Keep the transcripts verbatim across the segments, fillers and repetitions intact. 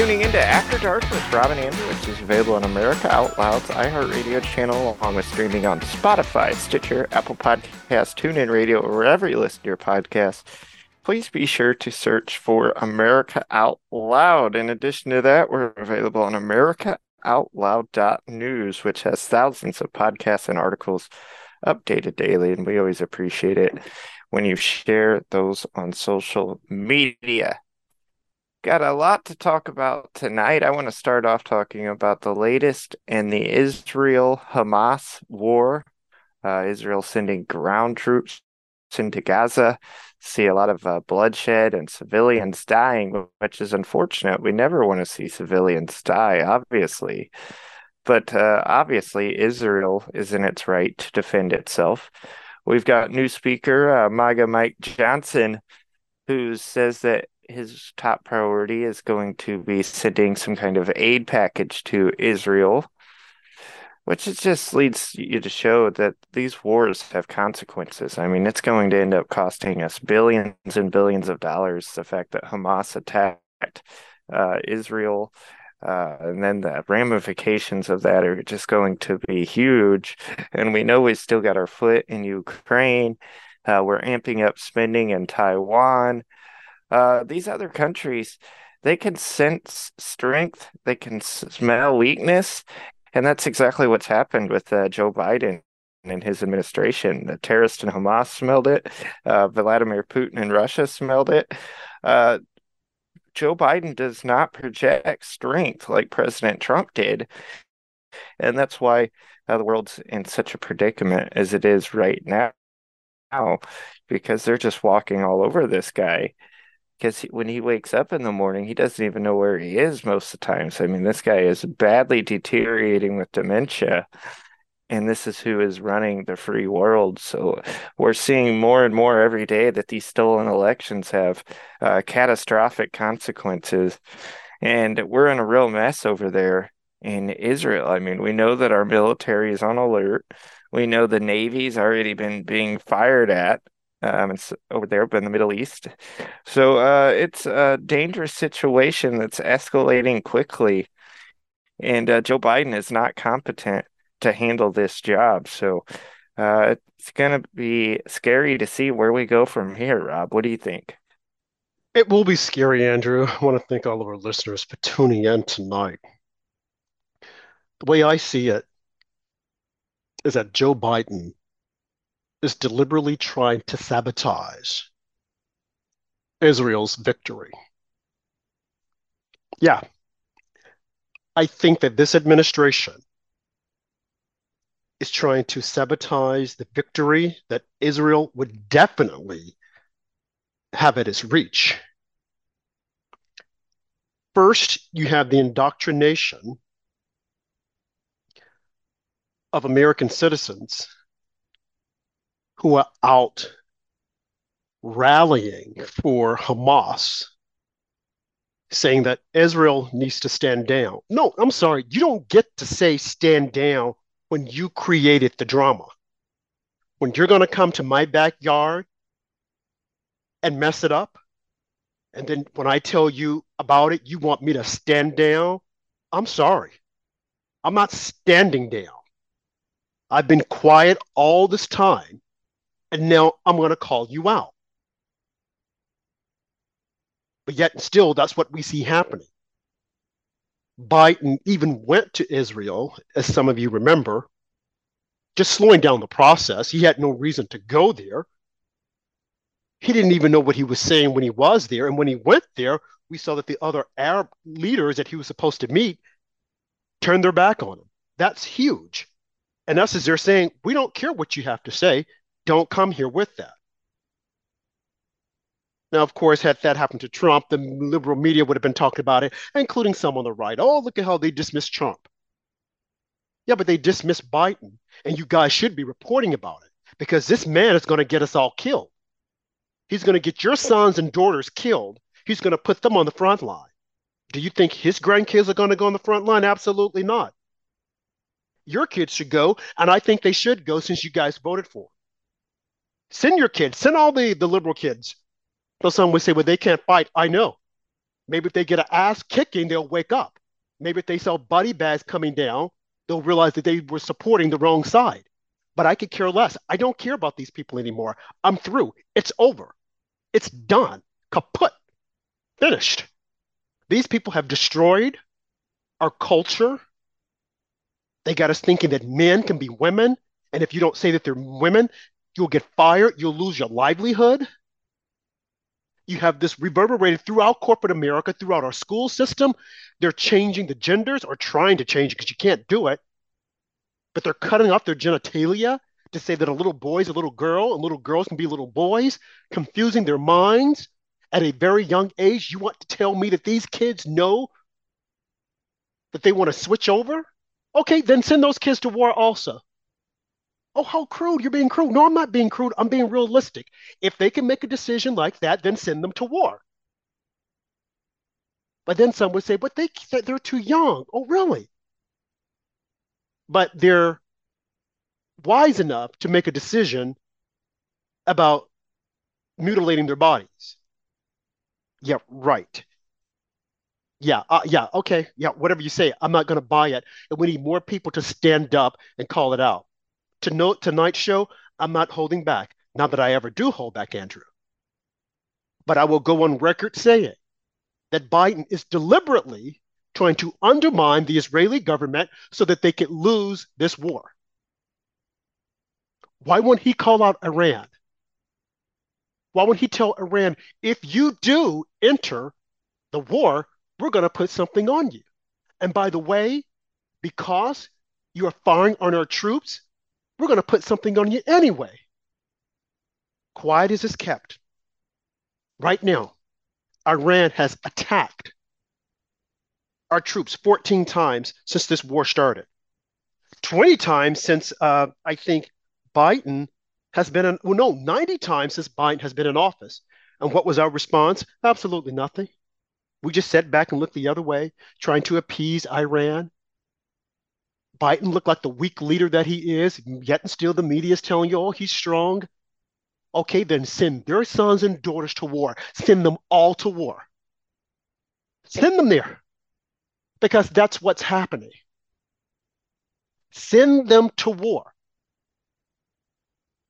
tuning into After Dark with Robin Andrew, which is available on America Out Loud's iHeartRadio channel, along with streaming on Spotify, Stitcher, Apple Podcasts, TuneIn Radio, or wherever you listen to your podcasts. Please be sure to search for America Out Loud. In addition to that, we're available on America Out Loud dot news, which has thousands of podcasts and articles updated daily, and we always appreciate it when you share those on social media. Got a lot to talk about tonight. I want to start off talking about the latest in the Israel-Hamas war. Uh, Israel sending ground troops into Gaza. See a lot of uh, bloodshed and civilians dying, which is unfortunate. We never want to see civilians die, obviously. But uh, obviously, Israel is in its right to defend itself. We've got new speaker, uh, MAGA Mike Johnson, who says that his top priority is going to be sending some kind of aid package to Israel, which it just leads you to show that these wars have consequences. I mean, it's going to end up costing us billions and billions of dollars, the fact that Hamas attacked uh, Israel. Uh, and then the ramifications of that are just going to be huge. And we know we still got our foot in Ukraine. Uh, we're amping up spending in Taiwan. Uh, these other countries, they can sense strength, they can smell weakness, and that's exactly what's happened with uh, Joe Biden and his administration. The terrorists in Hamas smelled it. Uh, Vladimir Putin in Russia smelled it. Uh, Joe Biden does not project strength like President Trump did, and that's why uh, the world's in such a predicament as it is right now, because they're just walking all over this guy. Because when he wakes up in the morning, he doesn't even know where he is most of the time. So, I mean, this guy is badly deteriorating with dementia. And this is who is running the free world. So we're seeing more and more every day that these stolen elections have uh, catastrophic consequences. And we're in a real mess over there in Israel. I mean, we know that our military is on alert. We know the Navy's already been being fired at. Um, it's over there, but in the Middle East. So uh, it's a dangerous situation that's escalating quickly. And uh, Joe Biden is not competent to handle this job. So uh, it's going to be scary to see where we go from here, Rob. What do you think? It will be scary, Andrew. I want to thank all of our listeners for tuning in tonight. The way I see it is that Joe Biden is deliberately trying to sabotage Israel's victory. Yeah, I think that this administration is trying to sabotage the victory that Israel would definitely have at its reach. First, you have the indoctrination of American citizens who are out rallying for Hamas, saying that Israel needs to stand down. No, I'm sorry. You don't get to say stand down when you created the drama. When you're going to come to my backyard and mess it up, and then when I tell you about it, you want me to stand down? I'm sorry. I'm not standing down. I've been quiet all this time. And now I'm going to call you out. But yet still, that's what we see happening. Biden even went to Israel, as some of you remember, just slowing down the process. He had no reason to go there. He didn't even know what he was saying when he was there. And when he went there, we saw that the other Arab leaders that he was supposed to meet turned their back on him. That's huge. And that's as they're saying, we don't care what you have to say. Don't come here with that. Now, of course, had that happened to Trump, the liberal media would have been talking about it, including some on the right. Oh, look at how they dismissed Trump. Yeah, but they dismissed Biden, and you guys should be reporting about it because this man is going to get us all killed. He's going to get your sons and daughters killed. He's going to put them on the front line. Do you think his grandkids are going to go on the front line? Absolutely not. Your kids should go, and I think they should go since you guys voted for him. Send your kids, send all the, the liberal kids. Now some would say, well, they can't fight. I know. Maybe if they get an ass kicking, they'll wake up. Maybe if they saw body bags coming down, they'll realize that they were supporting the wrong side. But I could care less. I don't care about these people anymore. I'm through. It's over. It's done. Kaput. Finished. These people have destroyed our culture. They got us thinking that men can be women. And if you don't say that they're women, you'll get fired. You'll lose your livelihood. You have this reverberated throughout corporate America, throughout our school system. They're changing the genders or trying to change it because you can't do it. But they're cutting off their genitalia to say that a little boy is a little girl and little girls can be little boys, confusing their minds at a very young age. You want to tell me that these kids know that they want to switch over? Okay, then send those kids to war also. Oh, how crude. You're being crude. No, I'm not being crude. I'm being realistic. If they can make a decision like that, then send them to war. But then some would say, but they, they're too young. Oh, really? But they're wise enough to make a decision about mutilating their bodies. Yeah, right. Yeah, uh, yeah, okay. Yeah, whatever you say, I'm not going to buy it. And we need more people to stand up and call it out. To note tonight's show, I'm not holding back. Not that I ever do hold back, Andrew. But I will go on record saying that Biden is deliberately trying to undermine the Israeli government so that they could lose this war. Why won't he call out Iran? Why won't he tell Iran, if you do enter the war, we're going to put something on you? And by the way, because you are firing on our troops, we're going to put something on you anyway. Quiet as is kept. Right now, Iran has attacked our troops fourteen times since this war started. twenty times since, uh, I think, Biden has been in, well, no, ninety times since Biden has been in office. And what was our response? Absolutely nothing. We just sat back and looked the other way, trying to appease Iran. Biden looked like the weak leader that he is, yet and still the media is telling you, oh, he's strong. Okay, then send their sons and daughters to war. Send them all to war. Send them there, because that's what's happening. Send them to war.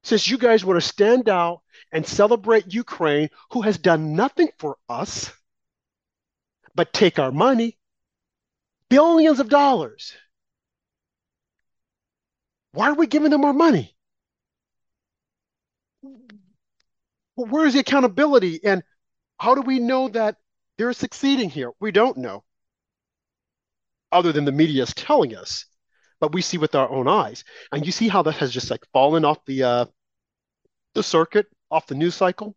Since you guys want to stand out and celebrate Ukraine, who has done nothing for us but take our money, billions of dollars. Why are we giving them our money? Where is the accountability? And how do we know that they're succeeding here? We don't know, other than the media is telling us. But we see with our own eyes. And you see how that has just like fallen off the uh, the circuit, off the news cycle.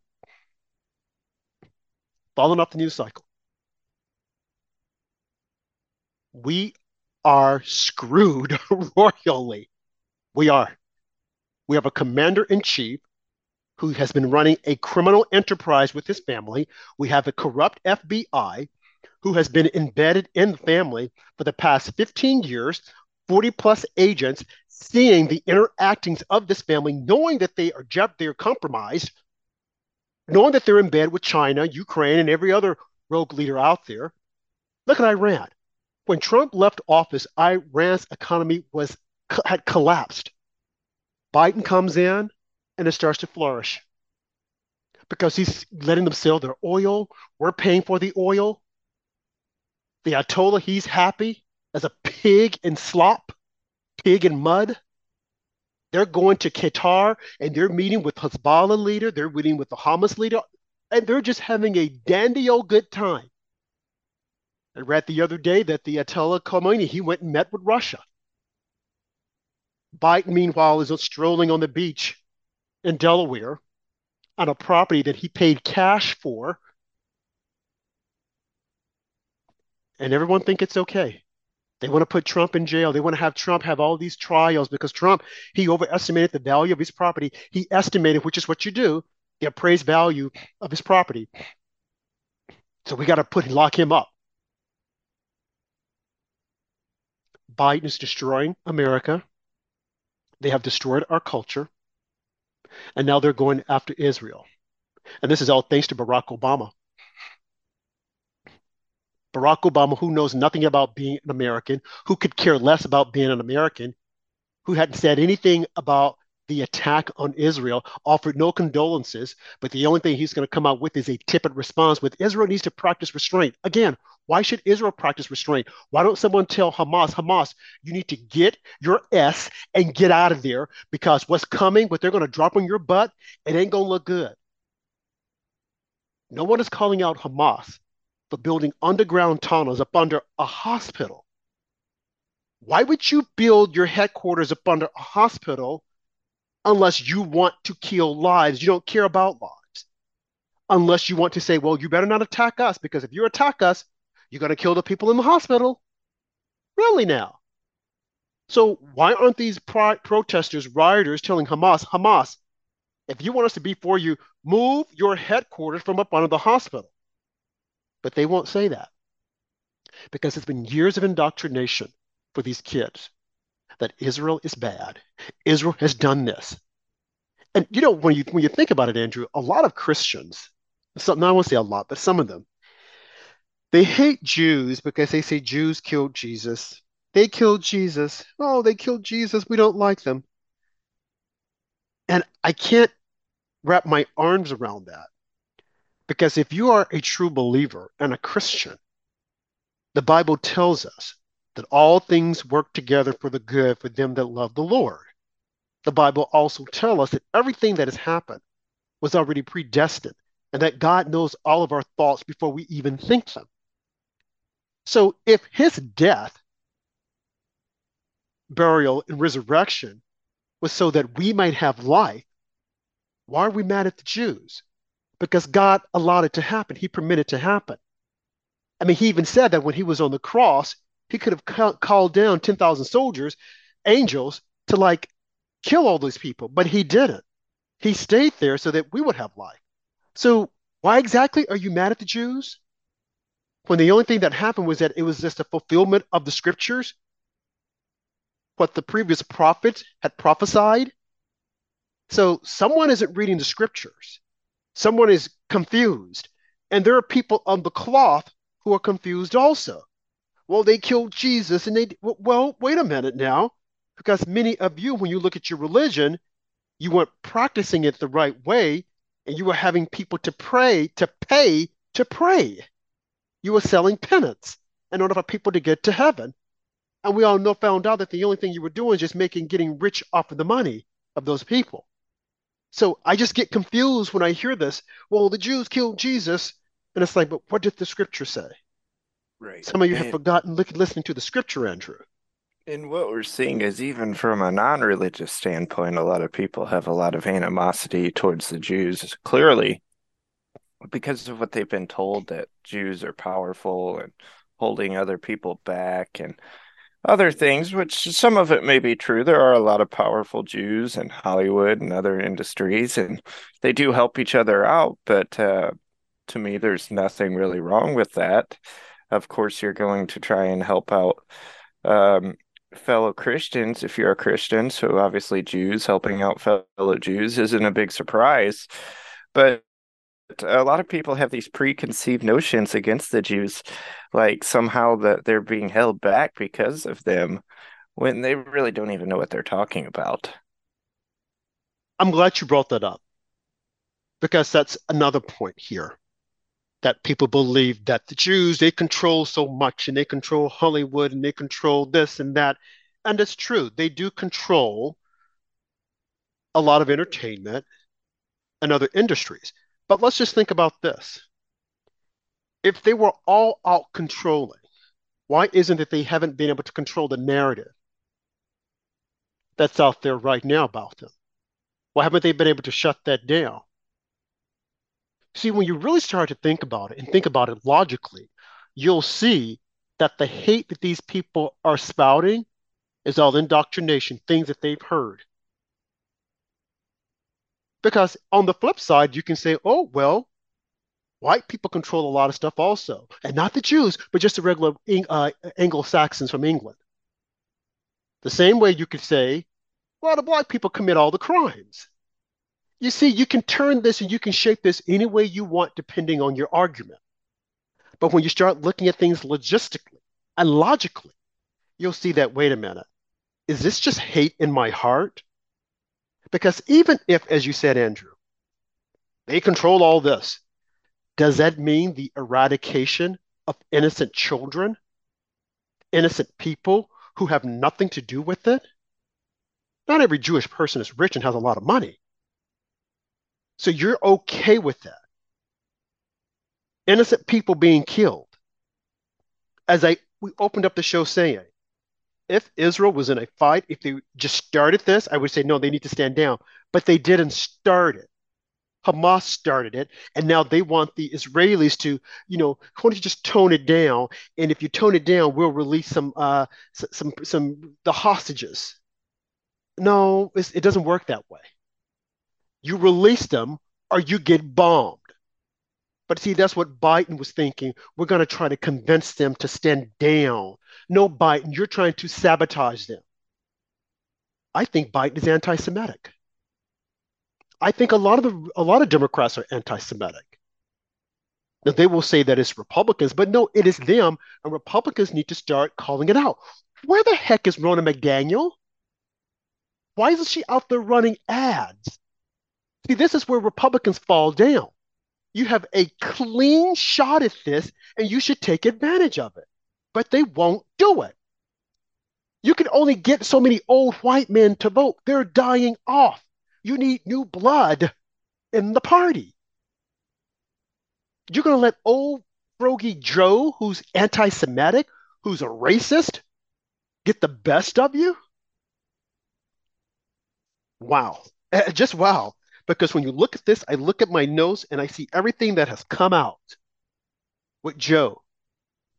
Fallen off the news cycle. We are screwed royally. We are. We have a commander-in-chief who has been running a criminal enterprise with his family. We have a corrupt F B I who has been embedded in the family for the past fifteen years, forty-plus agents seeing the interactings of this family, knowing that they are jeb- they're compromised, knowing that they're in bed with China, Ukraine, and every other rogue leader out there. Look at Iran. When Trump left office, Iran's economy was had collapsed. Biden comes in and it starts to flourish because he's letting them sell their oil. We're paying for the oil. The Ayatollah, he's happy as a pig in slop, pig in mud. They're going to Qatar and they're meeting with Hezbollah leader. They're meeting with the Hamas leader. And they're just having a dandy old good time. I read the other day that the Ayatollah Khomeini, he went and met with Russia. Biden, meanwhile, is strolling on the beach in Delaware on a property that he paid cash for. And everyone thinks it's okay. They want to put Trump in jail. They want to have Trump have all these trials because Trump, he overestimated the value of his property. He estimated, which is what you do, the appraised value of his property. So we got to put lock him up. Biden is destroying America. They have destroyed our culture, and now they're going after Israel. And this is all thanks to Barack Obama. Barack Obama, who knows nothing about being an American, who could care less about being an American, who hadn't said anything about the attack on Israel, offered no condolences, but the only thing he's going to come out with is a tepid response with Israel needs to practice restraint. Again, why should Israel practice restraint? Why don't someone tell Hamas, Hamas, you need to get your S and get out of there, because what's coming, what they're going to drop on your butt, it ain't going to look good. No one is calling out Hamas for building underground tunnels up under a hospital. Why would you build your headquarters up under a hospital unless you want to kill lives? You don't care about lives. Unless you want to say, well, you better not attack us, because if you attack us, you're going to kill the people in the hospital. Really now? So why aren't these pro- protesters, rioters telling Hamas, Hamas, if you want us to be for you, move your headquarters from up under the hospital? But they won't say that, because it's been years of indoctrination for these kids that Israel is bad. Israel has done this. And you know, when you when you think about it, Andrew, a lot of Christians, some, not I won't say a lot, but some of them, they hate Jews because they say Jews killed Jesus. They killed Jesus. Oh, they killed Jesus. We don't like them. And I can't wrap my arms around that, because if you are a true believer and a Christian, the Bible tells us that all things work together for the good for them that love the Lord. The Bible also tells us that everything that has happened was already predestined, and that God knows all of our thoughts before we even think them. So if his death, burial, and resurrection was so that we might have life, why are we mad at the Jews? Because God allowed it to happen. He permitted it to happen. I mean, he even said that when he was on the cross, he could have called down ten thousand soldiers, angels, to like kill all these people, but he didn't. He stayed there so that we would have life. So why exactly are you mad at the Jews when the only thing that happened was that it was just a fulfillment of the scriptures, what the previous prophets had prophesied? So someone isn't reading the scriptures. Someone is confused. And there are people on the cloth who are confused also. Well, they killed Jesus, and they, well, wait a minute now, because many of you, when you look at your religion, you weren't practicing it the right way, and you were having people to pray, to pay, to pray. You were selling penance in order for people to get to heaven. And we all know, found out that the only thing you were doing is just making, getting rich off of the money of those people. So I just get confused when I hear this. Well, the Jews killed Jesus. And it's like, but what did the scripture say? Right. Some of you have and, forgotten look, listening to the scripture, Andrew. And what we're seeing is, even from a non-religious standpoint, a lot of people have a lot of animosity towards the Jews, clearly, because of what they've been told, that Jews are powerful and holding other people back and other things, which some of it may be true. There are a lot of powerful Jews in Hollywood and other industries, and they do help each other out. But uh, to me, there's nothing really wrong with that. Of course, you're going to try and help out um, fellow Christians if you're a Christian. So obviously Jews, helping out fellow Jews isn't a big surprise. But a lot of people have these preconceived notions against the Jews, like somehow that they're being held back because of them, when they really don't even know what they're talking about. I'm glad you brought that up, because that's another point here. That people believe that the Jews, they control so much, and they control Hollywood, and they control this and that. And it's true. They do control a lot of entertainment and other industries. But let's just think about this. If they were all out controlling, why isn't it they haven't been able to control the narrative that's out there right now about them? Why haven't they been able to shut that down? See, when you really start to think about it and think about it logically, you'll see that the hate that these people are spouting is all indoctrination, things that they've heard. Because on the flip side, you can say, oh, well, white people control a lot of stuff also. And not the Jews, but just the regular uh, Anglo-Saxons from England. The same way you could say, well, the black people commit all the crimes. You see, you can turn this and you can shape this any way you want, depending on your argument. But when you start looking at things logistically and logically, you'll see that, wait a minute, is this just hate in my heart? Because even if, as you said, Andrew, they control all this, does that mean the eradication of innocent children, innocent people who have nothing to do with it? Not every Jewish person is rich and has a lot of money. So you're okay with that. Innocent people being killed. As I we opened up the show saying, if Israel was in a fight, if they just started this, I would say, no, they need to stand down. But they didn't start it. Hamas started it, and now they want the Israelis to, you know, why don't you just tone it down? And if you tone it down, we'll release some, uh, some, some the hostages. No, it's, it doesn't work that way. You release them, or you get bombed. But see, that's what Biden was thinking. We're going to try to convince them to stand down. No, Biden, you're trying to sabotage them. I think Biden is anti-Semitic. I think a lot of the, a lot of Democrats are anti-Semitic. Now, they will say that it's Republicans, but no, it is them, and Republicans need to start calling it out. Where the heck is Rona McDaniel? Why isn't she out there running ads? See, this is where Republicans fall down. You have a clean shot at this, and you should take advantage of it. But they won't do it. You can only get so many old white men to vote. They're dying off. You need new blood in the party. You're going to let old Froggy Joe, who's anti-Semitic, who's a racist, get the best of you? Wow. Just wow. Because when you look at this, I look at my notes and I see everything that has come out with Joe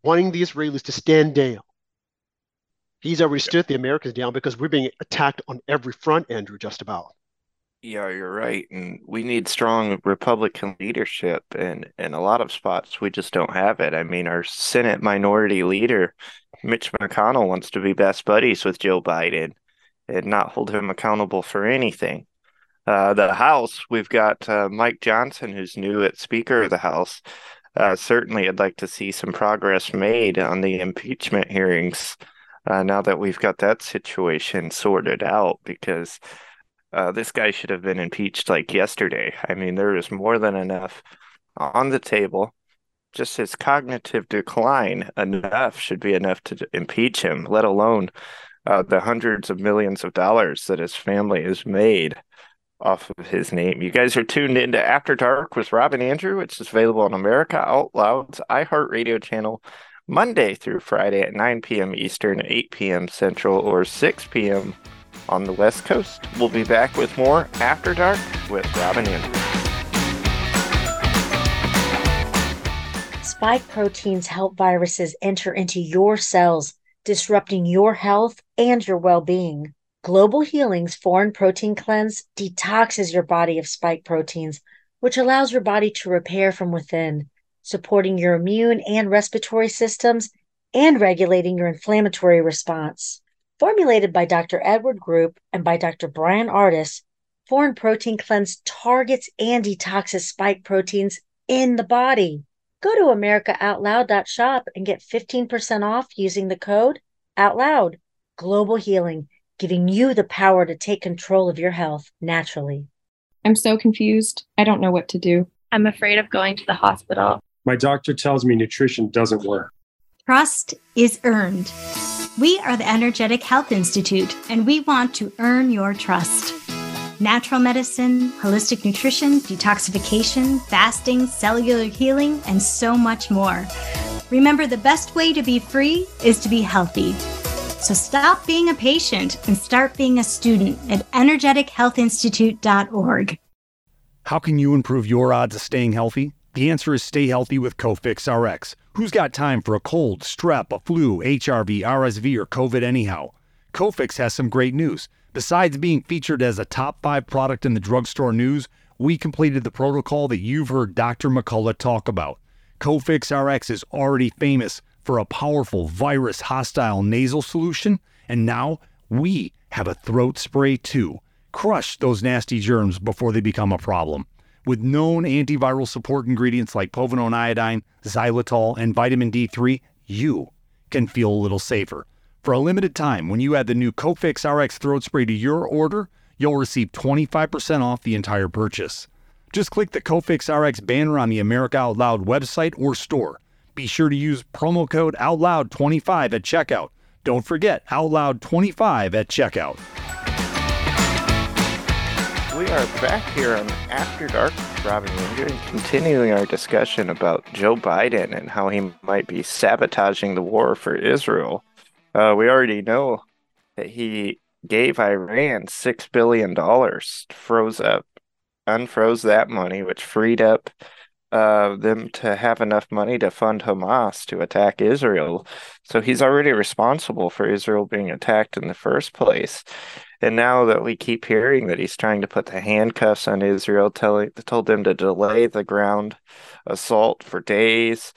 wanting the Israelis to stand down. He's already stood the Americans down because we're being attacked on every front, Andrew, just about. Yeah, you're right. And we need strong Republican leadership. And in a lot of spots, we just don't have it. I mean, our Senate minority leader, Mitch McConnell, wants to be best buddies with Joe Biden and not hold him accountable for anything. Uh, the House, we've got uh, Mike Johnson, who's new at Speaker of the House. Uh, certainly, I'd like to see some progress made on the impeachment hearings uh, now that we've got that situation sorted out, because Uh, this guy should have been impeached like yesterday. I mean, there is more than enough on the table. Just his cognitive decline enough should be enough to impeach him, let alone uh, the hundreds of millions of dollars that his family has made off of his name. You guys are tuned into After Dark with Rob and Andrew, which is available on America Out Loud's iHeartRadio channel Monday through Friday at nine p.m. Eastern, eight p.m. Central, or six p.m. on the West Coast. We'll be back with more After Dark with Robin Andrews. Spike proteins help viruses enter into your cells, disrupting your health and your well-being. Global Healing's Foreign Protein Cleanse detoxes your body of spike proteins, which allows your body to repair from within, supporting your immune and respiratory systems and regulating your inflammatory response. Formulated by Doctor Edward Group and by Doctor Brian Artis, Foreign Protein Cleanse targets and detoxes spike proteins in the body. Go to America Out Loud dot shop and get fifteen percent off using the code OUTLOUD. Global Healing, giving you the power to take control of your health naturally. I'm so confused. I don't know what to do. I'm afraid of going to the hospital. My doctor tells me nutrition doesn't work. Trust is earned. We are the Energetic Health Institute, and we want to earn your trust. Natural medicine, holistic nutrition, detoxification, fasting, cellular healing, and so much more. Remember, the best way to be free is to be healthy. So stop being a patient and start being a student at energetic health institute dot org. How can you improve your odds of staying healthy? The answer is stay healthy with Cofix Rx. Who's got time for a cold, strep, a flu, H R V, R S V, or COVID anyhow? Cofix has some great news. Besides being featured as a top five product in the drugstore news, we completed the protocol that you've heard Doctor McCullough talk about. Cofix Rx is already famous for a powerful virus-hostile nasal solution, and now we have a throat spray too. Crush those nasty germs before they become a problem. with known antiviral support ingredients like povidone iodine, xylitol, and vitamin D three, you can feel a little safer. For a limited time, when you add the new Cofix Rx throat spray to your order, you'll receive twenty-five percent off the entire purchase. Just click the Cofix Rx banner on the America Out Loud website or store. Be sure to use promo code Out Loud twenty-five at checkout. Don't forget, Out Loud twenty-five at checkout. We are back here on After Dark with Robin Winger and continuing our discussion about Joe Biden and how he might be sabotaging the war for Israel. Uh, we already know that he gave Iran six billion dollars, froze up, unfroze that money, which freed up uh, them to have enough money to fund Hamas to attack Israel. So he's already responsible for Israel being attacked in the first place. And now that we keep hearing that he's trying to put the handcuffs on Israel, telling told them to delay the ground assault for days.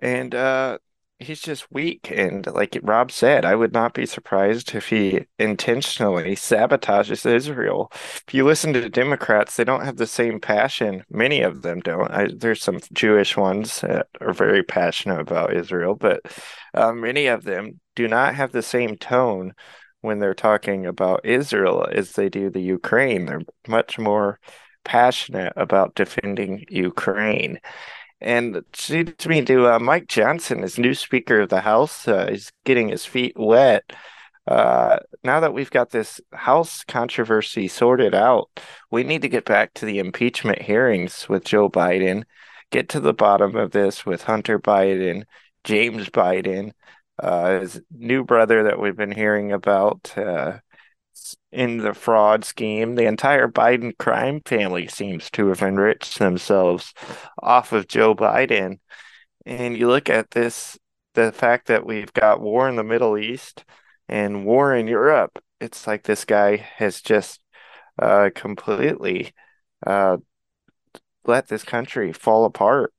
And uh, he's just weak. And like Rob said, I would not be surprised if he intentionally sabotages Israel. If you listen to the Democrats, they don't have the same passion. Many of them don't. I, there's some Jewish ones that are very passionate about Israel, but uh, many of them do not have the same tone when they're talking about Israel as they do the Ukraine. They're much more passionate about defending Ukraine. And it seems to me to uh, Mike Johnson, his new Speaker of the House, uh, is getting his feet wet. Uh, now that we've got this House controversy sorted out, we need to get back to the impeachment hearings with Joe Biden, get to the bottom of this with Hunter Biden, James Biden, Uh, his new brother that we've been hearing about uh, in the fraud scheme. The entire Biden crime family seems to have enriched themselves off of Joe Biden. And you look at this, the fact that we've got war in the Middle East and war in Europe, it's like this guy has just uh, completely uh, let this country fall apart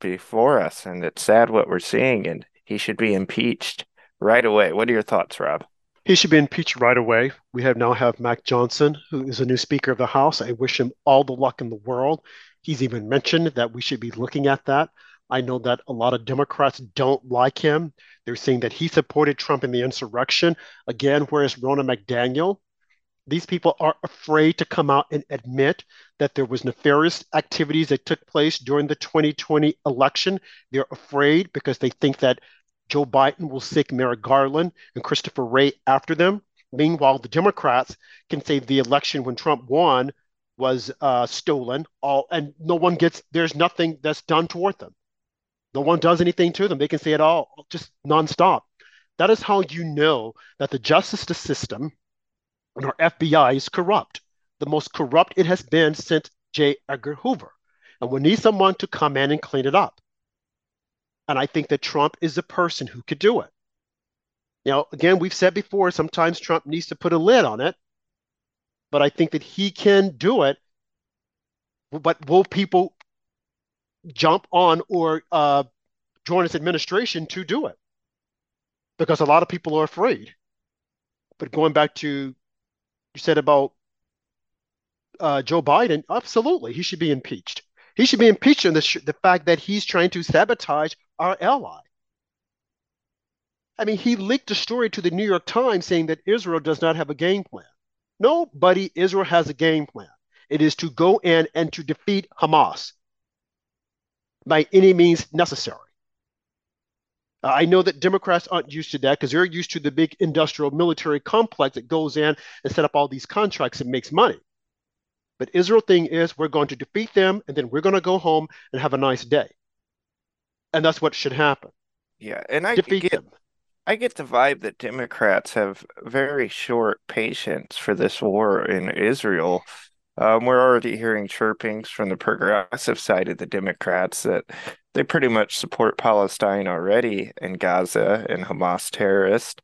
before us. And it's sad what we're seeing. And he should be impeached right away. What are your thoughts, Rob? He should be impeached right away. We have now have Mike Johnson, who is a new Speaker of the House. I wish him all the luck in the world. He's even mentioned that we should be looking at that. I know that a lot of Democrats don't like him. They're saying that he supported Trump in the insurrection. Again, whereas Rona McDaniel, these people are afraid to come out and admit that there was nefarious activities that took place during the twenty twenty election. They're afraid because they think that Joe Biden will seek Merrick Garland and Christopher Wray after them. Meanwhile, the Democrats can say the election when Trump won was uh, stolen, all, and no one gets, there's nothing that's done toward them. No one does anything to them. They can say it all, just nonstop. That is how you know that the justice system and our F B I is corrupt, the most corrupt it has been since J. Edgar Hoover. And we need someone to come in and clean it up. And I think that Trump is the person who could do it. Now, again, we've said before, sometimes Trump needs to put a lid on it, but I think that he can do it. But will people jump on or uh, join his administration to do it? Because a lot of people are afraid. But going back to you said about uh, Joe Biden, absolutely, he should be impeached. He should be impeached on the, sh- the fact that he's trying to sabotage our ally. I mean, he leaked a story to the New York Times saying that Israel does not have a game plan. No, buddy, Israel has a game plan. It is to go in and to defeat Hamas by any means necessary. Uh, I know that Democrats aren't used to that because they're used to the big industrial military complex that goes in and set up all these contracts and makes money. But Israel thing is we're going to defeat them, and then we're going to go home and have a nice day. And that's what should happen. Yeah, and I defeat them. I get the vibe that Democrats have very short patience for this war in Israel. Um, we're already hearing chirpings from the progressive side of the Democrats that they pretty much support Palestine already and Gaza and Hamas terrorists.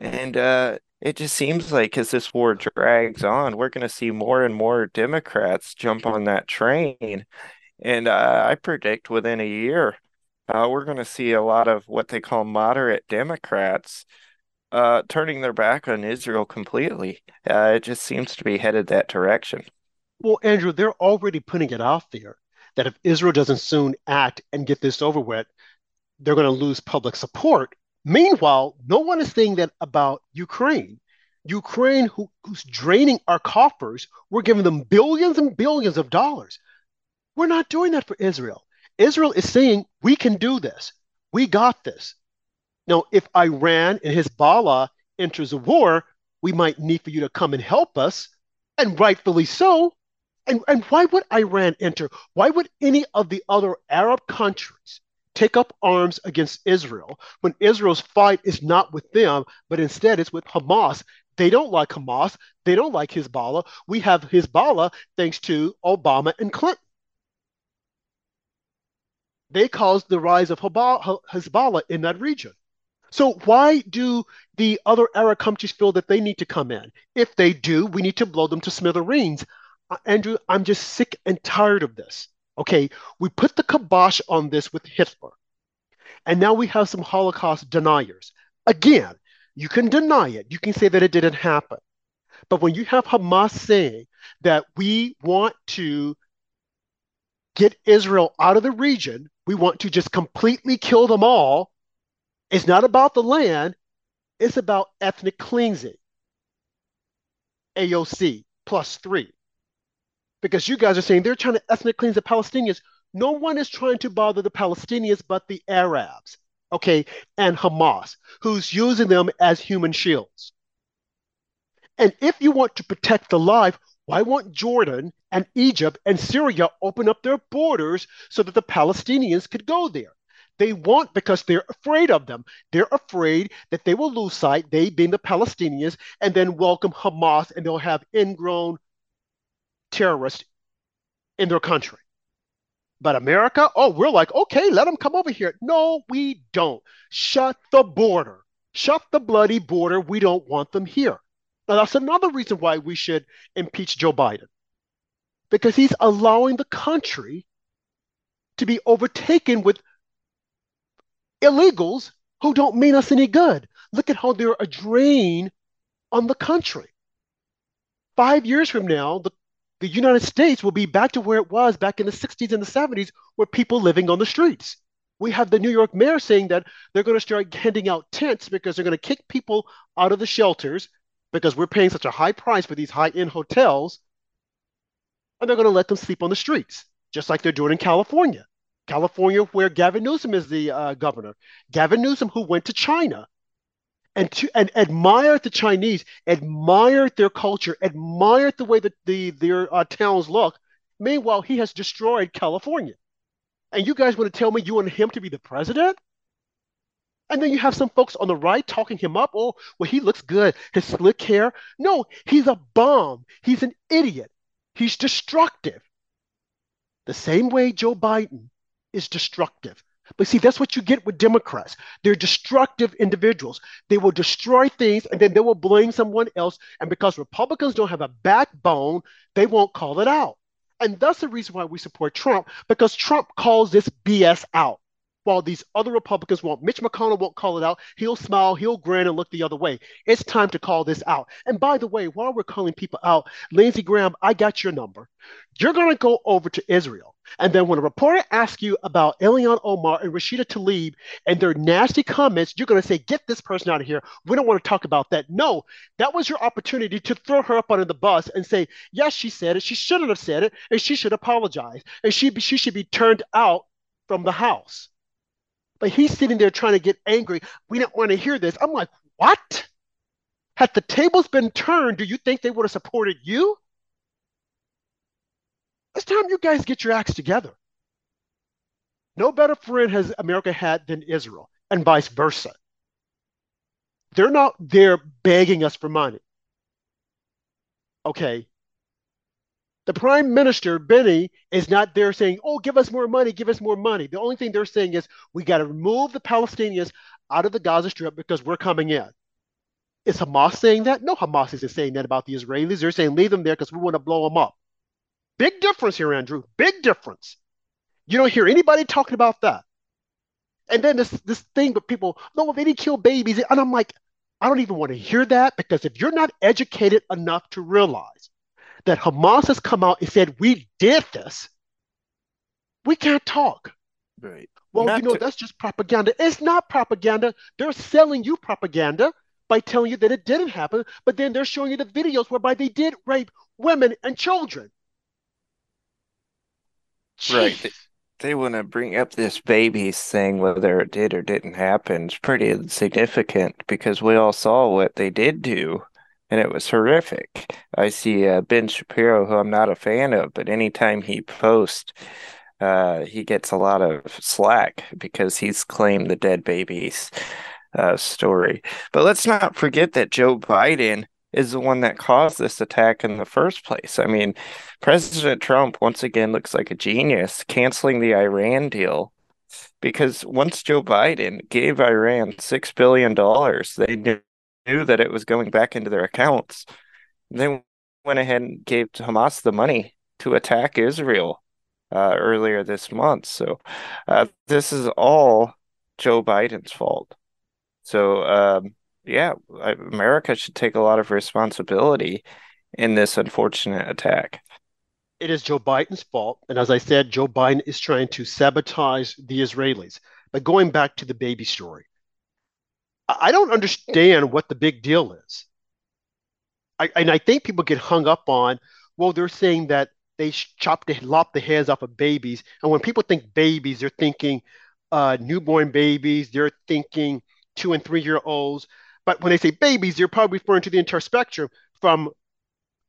And uh it just seems like as this war drags on, we're going to see more and more Democrats jump on that train. And uh, I predict within a year, uh, we're going to see a lot of what they call moderate Democrats uh, turning their back on Israel completely. Uh, it just seems to be headed that direction. Well, Andrew, they're already putting it out there that if Israel doesn't soon act and get this over with, they're going to lose public support. Meanwhile, no one is saying that about Ukraine. Ukraine, who, who's draining our coffers, we're giving them billions and billions of dollars. We're not doing that for Israel. Israel is saying, we can do this. We got this. Now, if Iran and Hezbollah enters a war, we might need for you to come and help us, and rightfully so. And, and why would Iran enter? Why would any of the other Arab countries take up arms against Israel when Israel's fight is not with them, but instead it's with Hamas? They don't like Hamas. They don't like Hezbollah. We have Hezbollah thanks to Obama and Clinton. They caused the rise of Hezbollah in that region. So why do the other Arab countries feel that they need to come in? If they do, we need to blow them to smithereens. Uh, Andrew, I'm just sick and tired of this. Okay, we put the kibosh on this with Hitler. And now we have some Holocaust deniers. Again, you can deny it. You can say that it didn't happen. But when you have Hamas saying that we want to get Israel out of the region, we want to just completely kill them all, it's not about the land. It's about ethnic cleansing. A O C plus three. Because you guys are saying they're trying to ethnic cleanse the Palestinians. No one is trying to bother the Palestinians but the Arabs, okay, and Hamas, who's using them as human shields. And if you want to protect the life, why won't Jordan and Egypt and Syria open up their borders so that the Palestinians could go there? They won't because they're afraid of them. They're afraid that they will lose sight, they being the Palestinians, and then welcome Hamas, and they'll have ingrown terrorists in their country. But America, oh, we're like, okay, let them come over here. No, we don't. Shut the border. Shut the bloody border. We don't want them here. Now, that's another reason why we should impeach Joe Biden, because he's allowing the country to be overtaken with illegals who don't mean us any good. Look at how they're a drain on the country. Five years from now, the The United States will be back to where it was back in the sixties and the seventies, where people living on the streets. We have the New York mayor saying that they're going to start handing out tents because they're going to kick people out of the shelters because we're paying such a high price for these high-end hotels, and they're going to let them sleep on the streets, just like they're doing in California. California, where Gavin Newsom is the uh, governor. Gavin Newsom, who went to China And, to, and admired the Chinese, admired their culture, admired the way that the, their uh, towns look. Meanwhile, he has destroyed California. And you guys want to tell me you want him to be the president? And then you have some folks on the right talking him up. Oh, well, he looks good. His slick hair. No, he's a bum. He's an idiot. He's destructive. The same way Joe Biden is destructive. But see, that's what you get with Democrats. They're destructive individuals. They will destroy things, and then they will blame someone else. And because Republicans don't have a backbone, they won't call it out. And that's the reason why we support Trump, because Trump calls this B S out, while these other Republicans won't. Mitch McConnell won't call it out. He'll smile, he'll grin, and look the other way. It's time to call this out. And by the way, while we're calling people out, Lindsey Graham, I got your number. You're going to go over to Israel. And then when a reporter asks you about Ilhan Omar and Rashida Tlaib and their nasty comments, you're going to say, get this person out of here. We don't want to talk about that. No, that was your opportunity to throw her up under the bus and say, yes, she said it. She shouldn't have said it. And she should apologize. And she, she should be turned out from the House. But he's sitting there trying to get angry. We don't want to hear this. I'm like, what? Had the tables been turned, do you think they would have supported you? It's time you guys get your acts together. No better friend has America had than Israel, and vice versa. They're not there begging us for money. Okay. The prime minister, Benny, is not there saying, oh, give us more money, give us more money. The only thing they're saying is we got to remove the Palestinians out of the Gaza Strip because we're coming in. Is Hamas saying that? No, Hamas isn't saying that about the Israelis. They're saying leave them there because we want to blow them up. Big difference here, Andrew. Big difference. You don't hear anybody talking about that. And then this this thing with people, no, if they didn't kill babies. And I'm like, I don't even want to hear that, because if you're not educated enough to realize that Hamas has come out and said, we did this, we can't talk. Right. Well, not you know, to- that's just propaganda. It's not propaganda. They're selling you propaganda by telling you that it didn't happen, but then they're showing you the videos whereby they did rape women and children. Jeez. Right. They want to bring up this babies thing, whether it did or didn't happen. It's pretty significant because we all saw what they did do, and it was horrific. I see uh, Ben Shapiro, who I'm not a fan of, but anytime he posts, uh, he gets a lot of slack because he's claimed the dead babies uh, story. But let's not forget that Joe Biden is the one that caused this attack in the first place. I mean, President Trump, once again, looks like a genius, canceling the Iran deal. Because once Joe Biden gave Iran six billion dollars, they knew, knew that it was going back into their accounts. They went ahead and gave Hamas the money to attack Israel uh, earlier this month. So uh, this is all Joe Biden's fault. So, um, yeah, America should take a lot of responsibility in this unfortunate attack. It is Joe Biden's fault. And as I said, Joe Biden is trying to sabotage the Israelis. But going back to the baby story, I don't understand what the big deal is. I, and I think people get hung up on, well, they're saying that they chopped, lopped the heads off of babies. And when people think babies, they're thinking uh, newborn babies. They're thinking two and three-year-olds. But when they say babies, they're probably referring to the entire spectrum from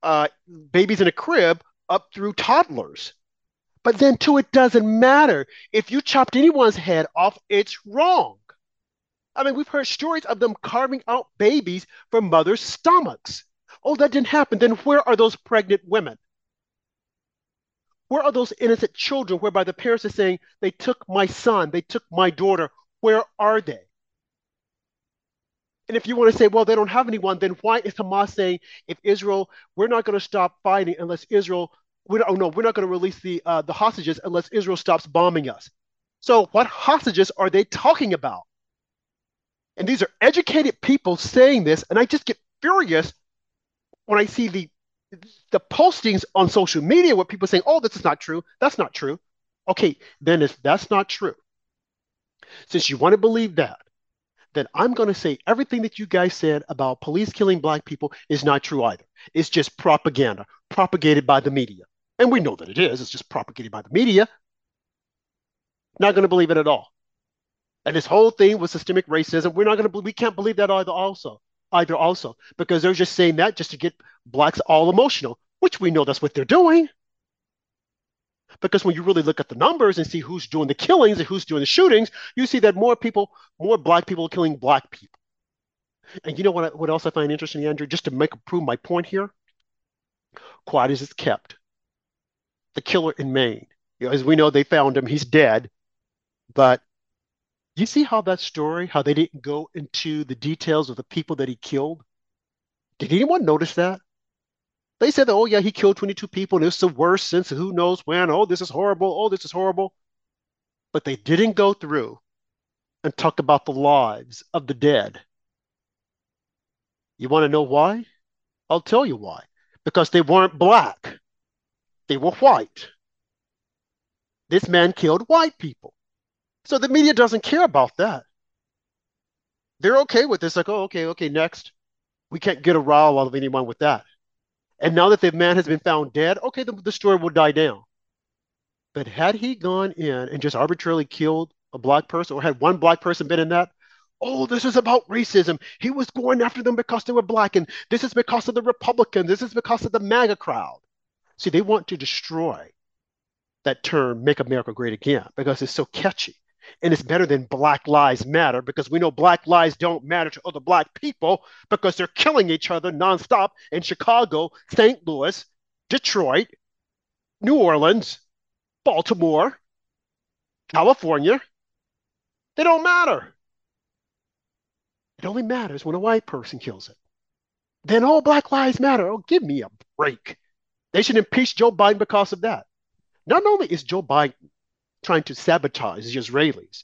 uh, babies in a crib up through toddlers. But then, too, it doesn't matter. If you chopped anyone's head off, it's wrong. I mean, we've heard stories of them carving out babies from mothers' stomachs. Oh, that didn't happen. Then where are those pregnant women? Where are those innocent children whereby the parents are saying, they took my son, they took my daughter. Where are they? And if you want to say, well, they don't have anyone, then why is Hamas saying, if Israel, we're not going to stop fighting unless Israel, we don't, oh no, we're not going to release the uh, the hostages unless Israel stops bombing us. So what hostages are they talking about? And these are educated people saying this, and I just get furious when I see the the postings on social media where people saying, oh, this is not true, that's not true. Okay, then if that's not true, since you want to believe that, then I'm going to say everything that you guys said about police killing black people is not true either. It's just propaganda, propagated by the media. And we know that it is. It's just propagated by the media. Not going to believe it at all. And this whole thing with systemic racism, we're not going to, we can't believe that either also, either also, because they're just saying that just to get blacks all emotional, which we know that's what they're doing. Because when you really look at the numbers and see who's doing the killings and who's doing the shootings, you see that more people, more black people are killing black people. And you know what, what else I find interesting, Andrew, just to make prove my point here? Quiet as it's kept. The killer in Maine, you know, as we know, they found him. He's dead. But you see how that story, how they didn't go into the details of the people that he killed? Did anyone notice that? They said that, oh, yeah, he killed twenty-two people, and it's the worst since who knows when. Oh, this is horrible. Oh, this is horrible. But they didn't go through and talk about the lives of the dead. You want to know why? I'll tell you why. Because they weren't black. They were white. This man killed white people. So the media doesn't care about that. They're okay with this. Like, oh, okay, okay, next. We can't get a row out of anyone with that. And now that the man has been found dead, okay, the, the story will die down. But had he gone in and just arbitrarily killed a black person, or had one black person been in that, oh, this is about racism. He was going after them because they were black, and this is because of the Republicans. This is because of the MAGA crowd. See, they want to destroy that term, Make America Great Again, because it's so catchy. And it's better than Black Lives Matter, because we know Black lives don't matter to other Black people because they're killing each other nonstop in Chicago, Saint Louis, Detroit, New Orleans, Baltimore, California. They don't matter. It only matters when a white person kills it. Then all Black Lives Matter. Oh, give me a break. They should impeach Joe Biden because of that. Not only is Joe Biden trying to sabotage the Israelis,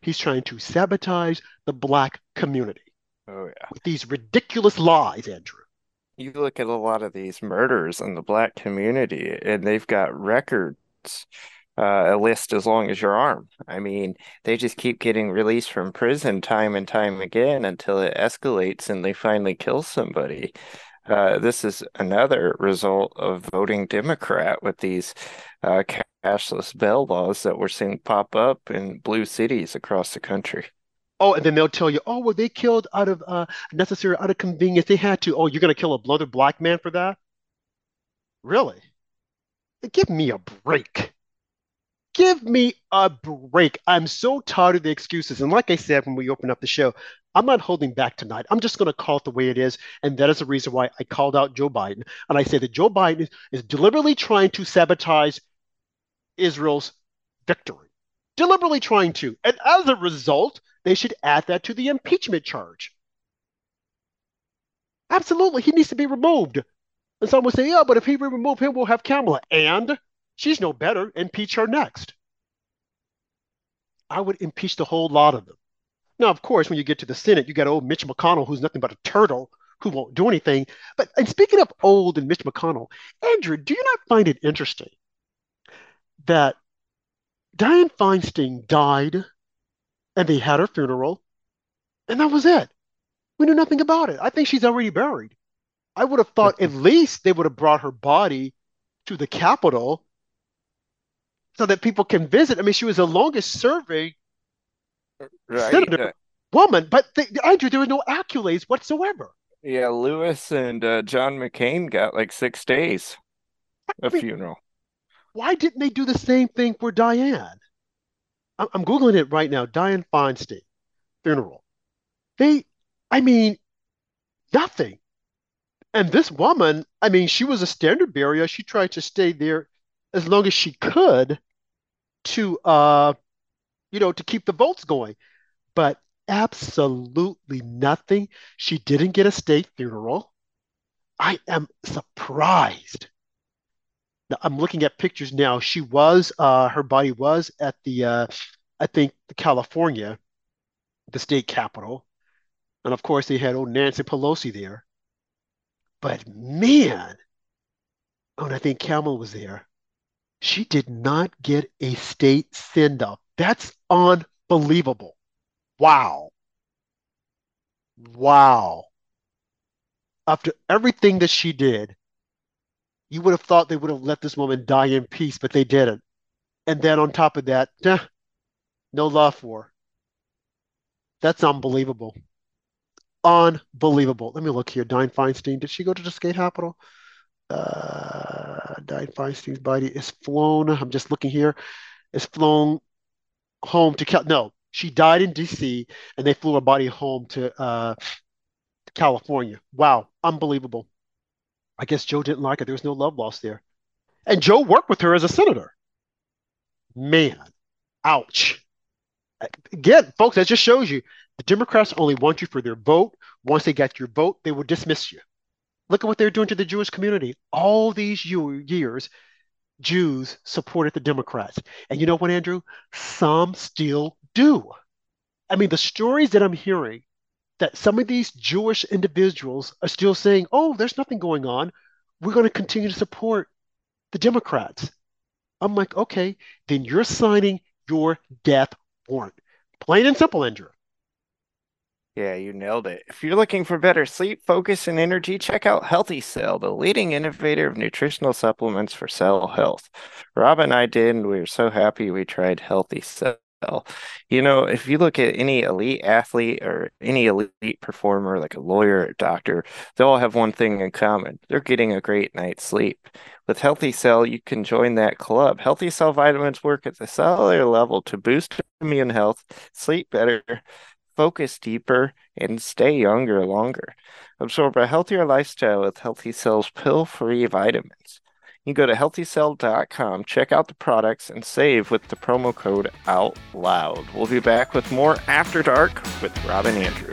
he's trying to sabotage the black community. Oh yeah, with these ridiculous lies, Andrew. you look at a lot of these murders in the black community, and they've got records, uh, a list as long as your arm. I mean, they just keep getting released from prison time and time again until it escalates and they finally kill somebody. Uh, this is another result of voting Democrat with these uh, cashless bail laws that we're seeing pop up in blue cities across the country. Oh, and then they'll tell you, oh, well, they killed out of uh, necessary, out of convenience. They had to. Oh, you're going to kill another black man for that? Really? Give me a break. Give me a break. I'm so tired of the excuses. And like I said, when we opened up the show, I'm not holding back tonight. I'm just going to call it the way it is. And that is the reason why I called out Joe Biden. And I say that Joe Biden is, is deliberately trying to sabotage Israel's victory. Deliberately trying to. And as a result, they should add that to the impeachment charge. Absolutely. He needs to be removed. And some would say, yeah, but if he remove him, we'll have Kamala. And she's no better. Impeach her next. I would impeach the whole lot of them. Now, of course, when you get to the Senate, you got old Mitch McConnell, who's nothing but a turtle, who won't do anything. But and speaking of old and Mitch McConnell, Andrew, do you not find it interesting that Diane Feinstein died and they had her funeral and that was it? We knew nothing about it. I think she's already buried. I would have thought at least they would have brought her body to the Capitol so that people can visit. I mean, she was the longest serving right. senator woman, but they, Andrew, there were no accolades whatsoever. Yeah, Lewis and uh, John McCain got like six days of I mean, funeral. Why didn't they do the same thing for Diane? I'm, I'm Googling it right now. Diane Feinstein funeral. They, I mean, nothing. And this woman, I mean, she was a standard bearer. She tried to stay there as long as she could to, uh, you know, to keep the votes going. But absolutely nothing. She didn't get a state funeral. I am surprised. Now, I'm looking at pictures now. She was, uh, her body was at the, uh, I think, the California, the state capitol. And, of course, they had old Nancy Pelosi there. But man, oh, and I think Kamala was there. She did not get a state send-off. That's unbelievable. Wow. Wow. After everything that she did, you would have thought they would have let this woman die in peace, but they didn't. And then on top of that, eh, no love for her. That's unbelievable. Unbelievable. Let me look here. Diane Feinstein. Did she go to the state capitol? Uh, Diane Feinstein's body is flown. I'm just looking here. Is flown home to Cal. No, she died in D C and they flew her body home to, uh, to California. Wow. Unbelievable. I guess Joe didn't like it. There was no love lost there. And Joe worked with her as a senator. Man. Ouch. Again, folks, that just shows you the Democrats only want you for their vote. Once they get your vote, they will dismiss you. Look at what they're doing to the Jewish community. All these years, Jews supported the Democrats. And you know what, Andrew? Some still do. I mean, the stories that I'm hearing that some of these Jewish individuals are still saying, oh, there's nothing going on. We're going to continue to support the Democrats. I'm like, okay, then you're signing your death warrant. Plain and simple, Andrew. Yeah, you nailed it. If you're looking for better sleep, focus, and energy, check out Healthy Cell, the leading innovator of nutritional supplements for cell health. Rob and I did, and we were so happy we tried Healthy Cell. You know, if you look at any elite athlete or any elite performer, like a lawyer or doctor, they all have one thing in common. They're getting a great night's sleep. With Healthy Cell, you can join that club. Healthy Cell vitamins work at the cellular level to boost immune health, sleep better, focus deeper, and stay younger longer. Absorb a healthier lifestyle with Healthy Cell's pill-free vitamins. You can go to healthy cell dot com, check out the products, and save with the promo code OUTLOUD. We'll be back with more After Dark with Rob and Andrew.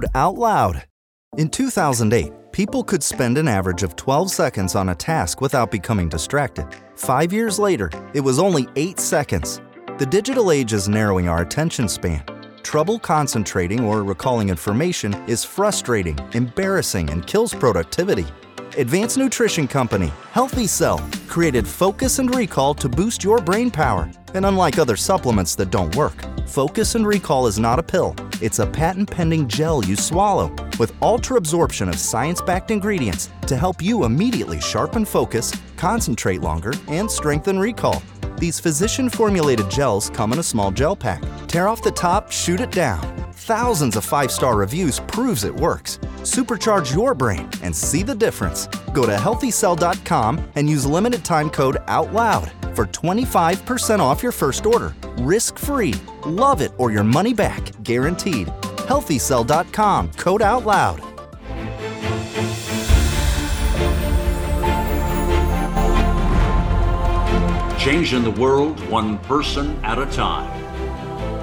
OUTLOUD. In two thousand eight, people could spend an average of twelve seconds on a task without becoming distracted. Five years later, it was only eight seconds. The digital age is narrowing our attention span. Trouble concentrating or recalling information is frustrating, embarrassing, and kills productivity. Advanced nutrition company Healthy Cell created Focus and Recall to boost your brain power. And unlike other supplements that don't work, Focus and Recall is not a pill. It's a patent-pending gel you swallow with ultra-absorption of science-backed ingredients to help you immediately sharpen focus, concentrate longer, and strengthen recall. These physician-formulated gels come in a small gel pack. Tear off the top, shoot it down. Thousands of five-star reviews proves it works. Supercharge your brain and see the difference. Go to healthy cell dot com and use limited time code OUTLOUD for twenty-five percent off your first order. Risk-free. Love it or your money back. Guaranteed. healthy cell dot com. Code OUTLOUD. Changing the world one person at a time.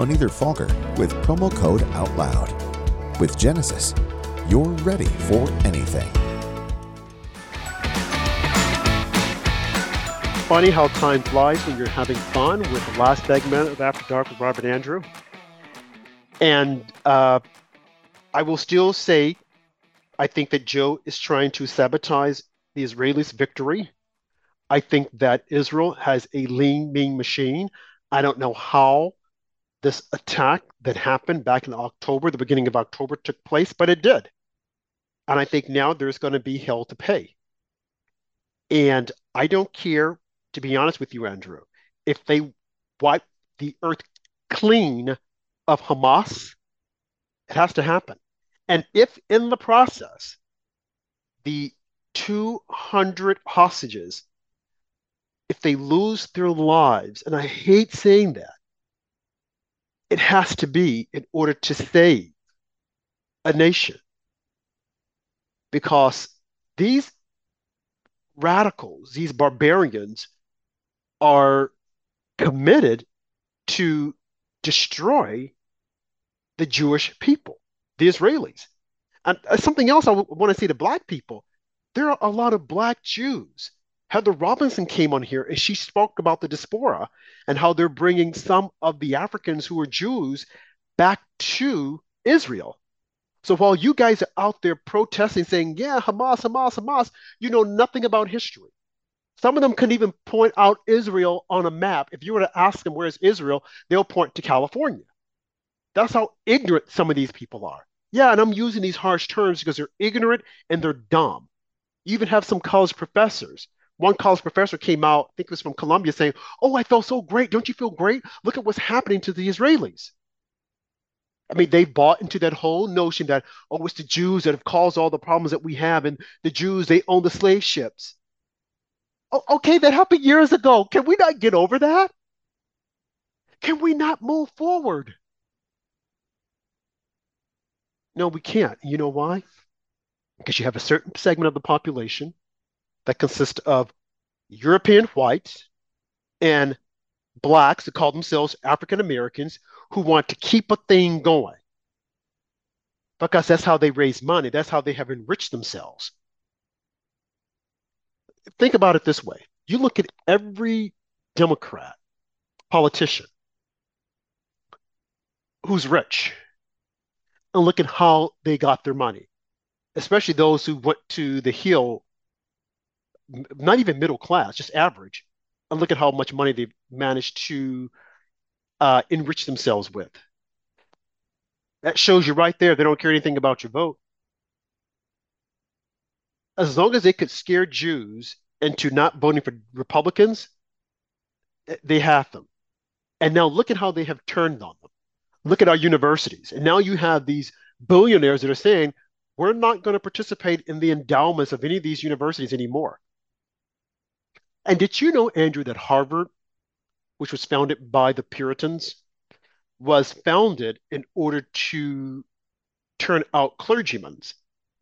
on either Fogger with promo code OUTLOUD. With Genesis, you're ready for anything. Funny how time flies when you're having fun with the last segment of After Dark with Robert Andrew. And uh, I will still say, I think that Joe is trying to sabotage the Israelis' victory. I think that Israel has a lean, mean machine. I don't know how this attack that happened back in October, the beginning of October, took place, but it did. And I think now there's going to be hell to pay. And I don't care, to be honest with you, Andrew, if they wipe the earth clean of Hamas, it has to happen. And if in the process, the two hundred hostages, if they lose their lives, and I hate saying that, it has to be in order to save a nation. Because these radicals, these barbarians, are committed to destroy the Jewish people. The Israelis. And something else I w- want to say to black people, there are a lot of black Jews. Heather Robinson came on here and she spoke about the diaspora and how they're bringing some of the Africans who are Jews back to Israel. So while you guys are out there protesting, saying, yeah, Hamas, Hamas, Hamas, you know nothing about history. Some of them couldn't even point out Israel on a map. If you were to ask them, where's Israel? They'll point to California. That's how ignorant some of these people are. Yeah, and I'm using these harsh terms because they're ignorant and they're dumb. You even have some college professors. One college professor came out, I think it was from Columbia, saying, oh, I felt so great. Don't you feel great? Look at what's happening to the Israelis. I mean, they bought into that whole notion that, oh, it's the Jews that have caused all the problems that we have, and the Jews, they own the slave ships. Oh, okay, that happened years ago. Can we not get over that? Can we not move forward? No, we can't. You know why? Because you have a certain segment of the population that consists of European whites and blacks that call themselves African Americans who want to keep a thing going. Because that's how they raise money. That's how they have enriched themselves. Think about it this way. You look at every Democrat politician who's rich and look at how they got their money, especially those who went to the Hill, not even middle class, just average, and look at how much money they've managed to uh, enrich themselves with. That shows you right there, they don't care anything about your vote. As long as they could scare Jews into not voting for Republicans, they have them. And now look at how they have turned on them. Look at our universities. And now you have these billionaires that are saying, we're not going to participate in the endowments of any of these universities anymore. And did you know, Andrew, that Harvard, which was founded by the Puritans, was founded in order to turn out clergymen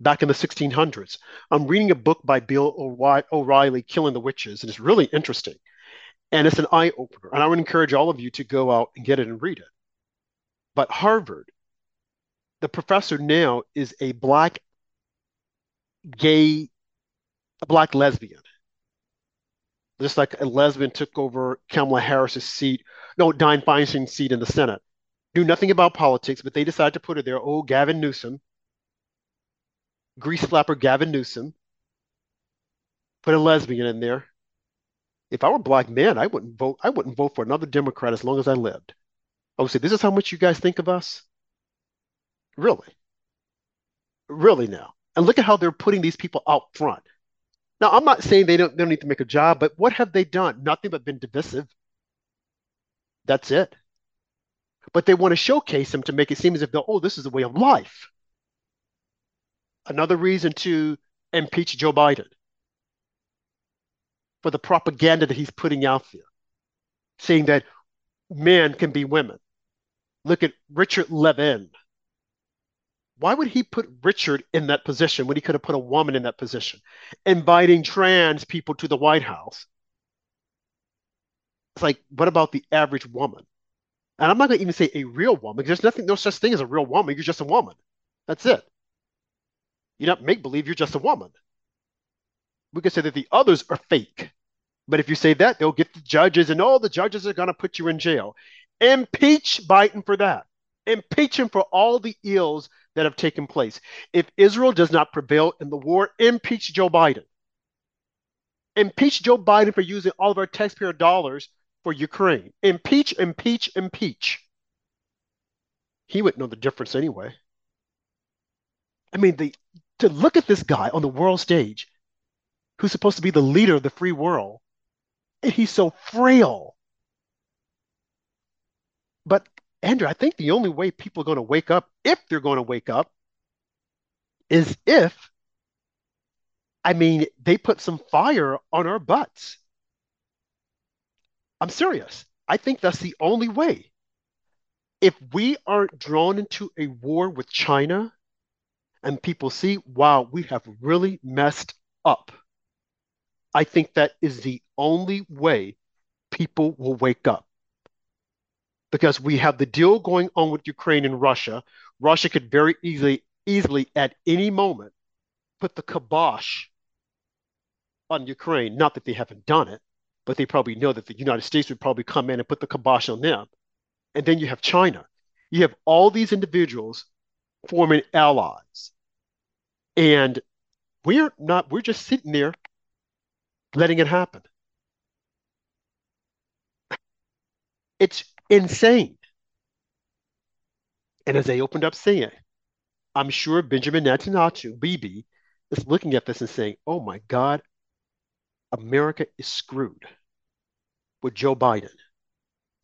back in the sixteen hundreds. I'm reading a book by Bill O'Reilly, Killing the Witches, and it's really interesting. And it's an eye-opener. And I would encourage all of you to go out and get it and read it. But Harvard, the professor now is a black gay, a black lesbian. Just like a lesbian took over Kamala Harris's seat, no, Diane Feinstein's seat in the Senate. Knew nothing about politics, but they decided to put her there. Oh, Gavin Newsom, grease slapper Gavin Newsom, put a lesbian in there. If I were a black man, I wouldn't vote. I wouldn't vote for another Democrat as long as I lived. I would say, this is how much you guys think of us? Really? Really now. And look at how they're putting these people out front. Now, I'm not saying they don't, they don't need to make a job, but what have they done? Nothing but been divisive. That's it. But they want to showcase them to make it seem as if, they're, oh, this is a way of life. Another reason to impeach Joe Biden for the propaganda that he's putting out there, saying that men can be women. Look at Richard Levin. Why would he put Richard in that position when he could have put a woman in that position? Inviting trans people to the White House. It's like, what about the average woman? And I'm not going to even say a real woman, because there's nothing, no such thing as a real woman. You're just a woman. That's it. You're not make-believe, you're just a woman. We could say that the others are fake. But if you say that, they'll get the judges, and all the judges are going to put you in jail. Impeach Biden for that. Impeach him for all the ills that have taken place. If Israel does not prevail in the war, impeach Joe Biden. Impeach Joe Biden for using all of our taxpayer dollars for Ukraine. Impeach, impeach, impeach. He wouldn't know the difference anyway. I mean, the, to look at this guy on the world stage who's supposed to be the leader of the free world, and he's so frail. But Andrew, I think the only way people are going to wake up, if they're going to wake up, is if, I mean, they put some fire on our butts. I'm serious. I think that's the only way. If we aren't drawn into a war with China and people see, wow, we have really messed up, I think that is the only way people will wake up. Because we have the deal going on with Ukraine and Russia. Russia could very easily, easily at any moment put the kibosh on Ukraine. Not that they haven't done it, but they probably know that the United States would probably come in and put the kibosh on them. And then you have China. You have all these individuals forming allies. And we're not, we're just sitting there letting it happen. It's insane. And as they opened up saying, I'm sure Benjamin Netanyahu, B B, is looking at this and saying, oh my God, America is screwed with Joe Biden.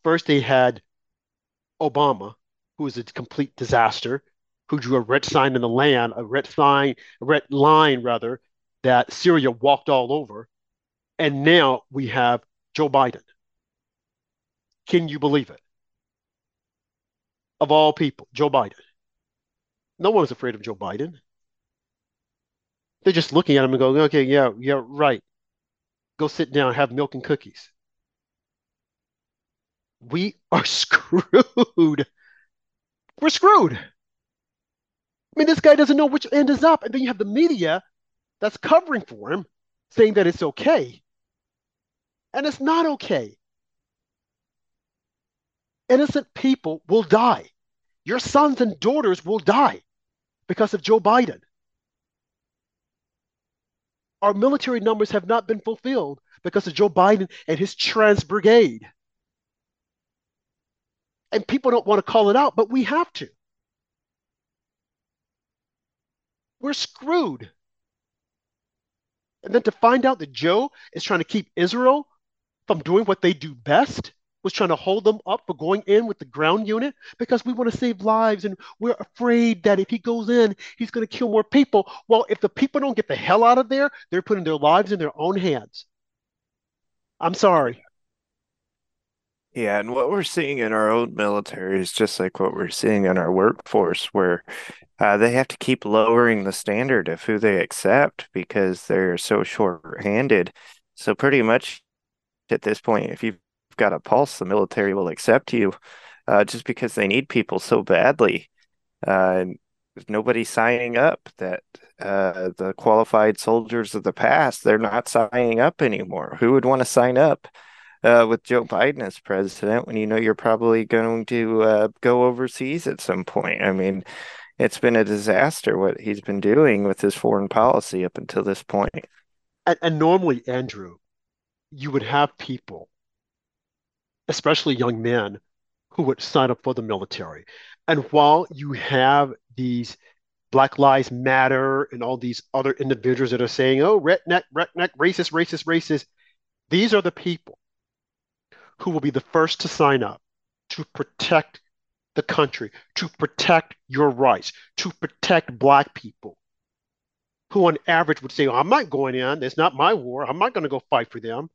First they had Obama, who was a complete disaster, who drew a red sign in the land, a red sign, a red line rather, that Syria walked all over. And now we have Joe Biden. Can you believe it? of all people, Joe Biden. No one was afraid of Joe Biden. They're just looking at him and going, okay, yeah, yeah, right. Go sit down, have milk and cookies. We are screwed. We're screwed. I mean, this guy doesn't know which end is up. And then you have the media that's covering for him saying that it's okay. And it's not okay. Innocent people will die. Your sons and daughters will die because of Joe Biden. Our military numbers have not been fulfilled because of Joe Biden and his trans brigade. And people don't want to call it out, but we have to. We're screwed. And then to find out that Joe is trying to keep Israel from doing what they do best, was trying to hold them up for going in with the ground unit because we want to save lives and we're afraid that if he goes in, he's going to kill more people. Well, if the people don't get the hell out of there, they're putting their lives in their own hands. I'm sorry. Yeah, and what we're seeing in our own military is just like what we're seeing in our workforce, where uh, they have to keep lowering the standard of who they accept because they're so short-handed. So pretty much at this point, if you've got a pulse, the military will accept you uh, just because they need people so badly. Uh, and there's nobody signing up that uh, the qualified soldiers of the past, they're not signing up anymore. Who would want to sign up? Uh, with Joe Biden as president, when you know you're probably going to uh, go overseas at some point. I mean, it's been a disaster what he's been doing with his foreign policy up until this point. And, and normally, Andrew, you would have people, especially young men, who would sign up for the military. And while you have these Black Lives Matter and all these other individuals that are saying, oh, redneck, redneck, racist, racist, racist, these are the people who will be the first to sign up to protect the country, to protect your rights, to protect Black people, who on average would say, oh, I'm not going in, it's not my war, I'm not going to go fight for them.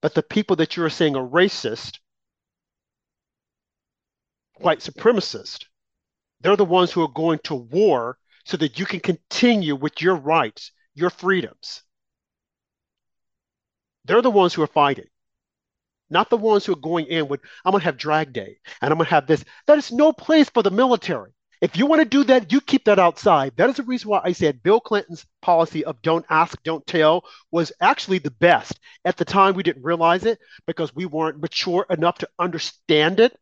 But the people that you're saying are racist, white supremacist, they're the ones who are going to war so that you can continue with your rights, your freedoms. They're the ones who are fighting. Not the ones who are going in with, I'm going to have drag day and I'm going to have this. That is no place for the military. If you want to do that, you keep that outside. That is the reason why I said Bill Clinton's policy of don't ask, don't tell was actually the best. At the time, we didn't realize it because we weren't mature enough to understand it.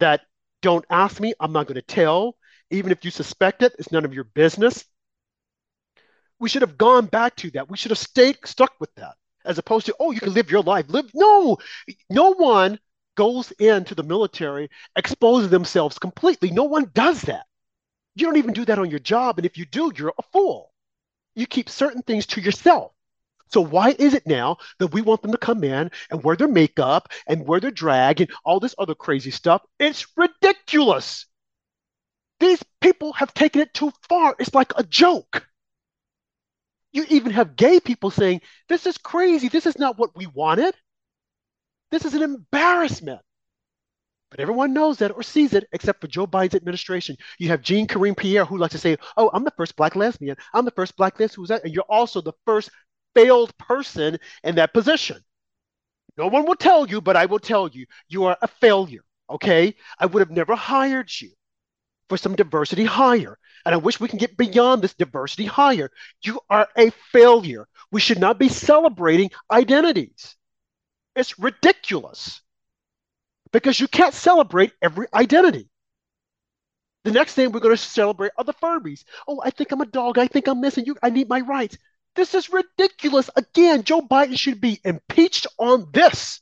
That don't ask me, I'm not going to tell. Even if you suspect it, it's none of your business. We should have gone back to that. We should have stayed stuck with that. As opposed to, oh, you can live your life. Live No, no one goes into the military exposing themselves completely. No one does that. You don't even do that on your job. And if you do, you're a fool. You keep certain things to yourself. So why is it now that we want them to come in and wear their makeup and wear their drag and all this other crazy stuff? It's ridiculous. These people have taken it too far. It's like a joke. You even have gay people saying, this is crazy. This is not what we wanted. This is an embarrassment. But everyone knows that or sees it except for Joe Biden's administration. You have Jean Karine Pierre who likes to say, oh, I'm the first Black lesbian. I'm the first Black this, who's that. And you're also the first failed person in that position. No one will tell you, but I will tell you, you are a failure, okay? I would have never hired you for some diversity hire. And I wish we can get beyond this diversity hire. You are a failure. We should not be celebrating identities. It's ridiculous because you can't celebrate every identity. The next thing we're going to celebrate are the Furbies. Oh, I think I'm a dog. I think I'm missing you. I need my rights. This is ridiculous. Again, Joe Biden should be impeached on this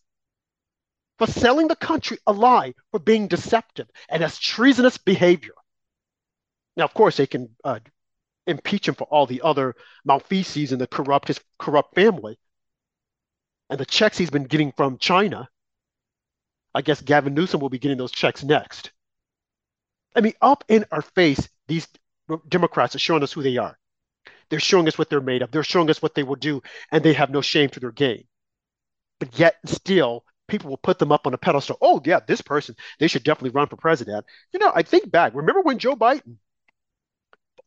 for selling the country a lie, for being deceptive, and that's treasonous behavior. Now, of course, they can uh, impeach him for all the other malfeasance and the corrupt, his corrupt family, and the checks he's been getting from China. I guess Gavin Newsom will be getting those checks next. I mean, up in our face, these Democrats are showing us who they are. They're showing us what they're made of. They're showing us what they will do, and they have no shame to their game. But yet, still, people will put them up on a pedestal. Oh, yeah, this person, they should definitely run for president. You know, I think back. Remember when Joe Biden,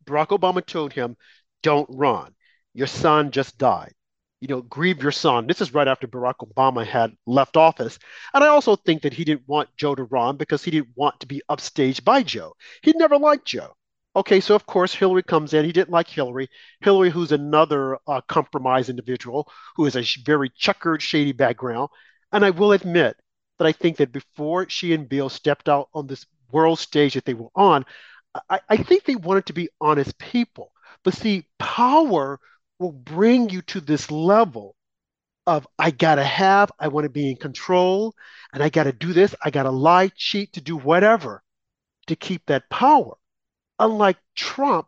Barack Obama told him, don't run. Your son just died. You know, grieve your son. This is right after Barack Obama had left office. And I also think that he didn't want Joe to run because he didn't want to be upstaged by Joe. He never liked Joe. Okay, so of course, Hillary comes in. He didn't like Hillary. Hillary, who's another uh, compromised individual who has a sh- very checkered, shady background. And I will admit that I think that before she and Bill stepped out on this world stage that they were on, I, I think they wanted to be honest people. But see, power will bring you to this level of I got to have, I want to be in control, and I got to do this. I got to lie, cheat, to do whatever to keep that power. Unlike Trump,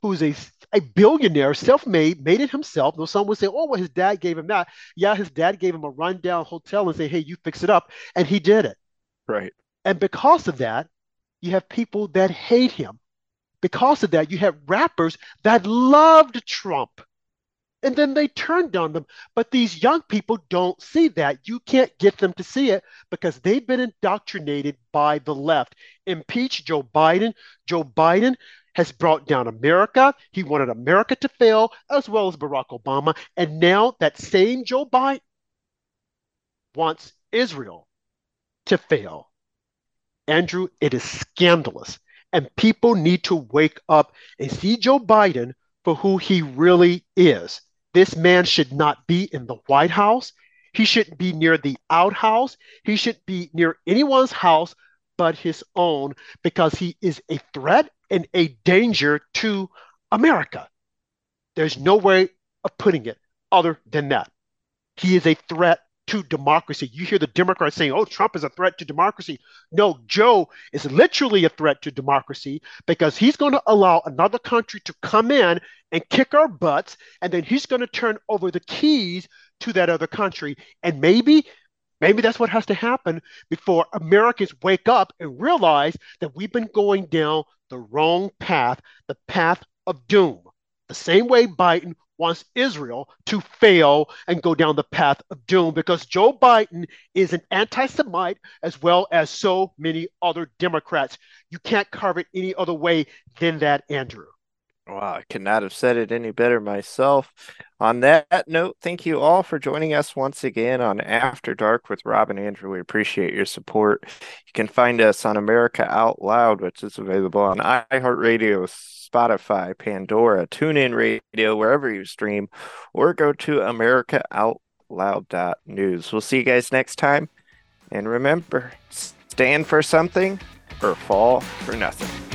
who's a, a billionaire, self-made, made it himself. Though some would say, oh, well, his dad gave him that. Yeah, his dad gave him a rundown hotel and say, hey, you fix it up. And he did it. Right. And because of that, you have people that hate him. Because of that, you have rappers that loved Trump. And then they turned on them. But these young people don't see that. You can't get them to see it because they've been indoctrinated by the left. Impeach Joe Biden. Joe Biden has brought down America. He wanted America to fail, as well as Barack Obama. And now that same Joe Biden wants Israel to fail. Andrew, it is scandalous. And people need to wake up and see Joe Biden for who he really is. This man should not be in the White House. He shouldn't be near the outhouse. He shouldn't be near anyone's house but his own, because he is a threat and a danger to America. There's no way of putting it other than that. He is a threat to democracy. You hear the Democrats saying, oh, Trump is a threat to democracy. No, Joe is literally a threat to democracy because he's going to allow another country to come in and kick our butts, and then he's going to turn over the keys to that other country. And maybe, maybe that's what has to happen before Americans wake up and realize that we've been going down the wrong path, the path of doom. The same way Biden wants Israel to fail and go down the path of doom, because Joe Biden is an anti-Semite as well as so many other Democrats. You can't carve it any other way than that, Andrew. Wow, I could not have said it any better myself. On that note, thank you all for joining us once again on After Dark with Rob and Andrew. We appreciate your support. You can find us on America Out Loud, which is available on iHeartRadio, Spotify, Pandora, TuneIn Radio, wherever you stream, or go to America Out Loud dot news. We'll see you guys next time. And remember, stand for something or fall for nothing.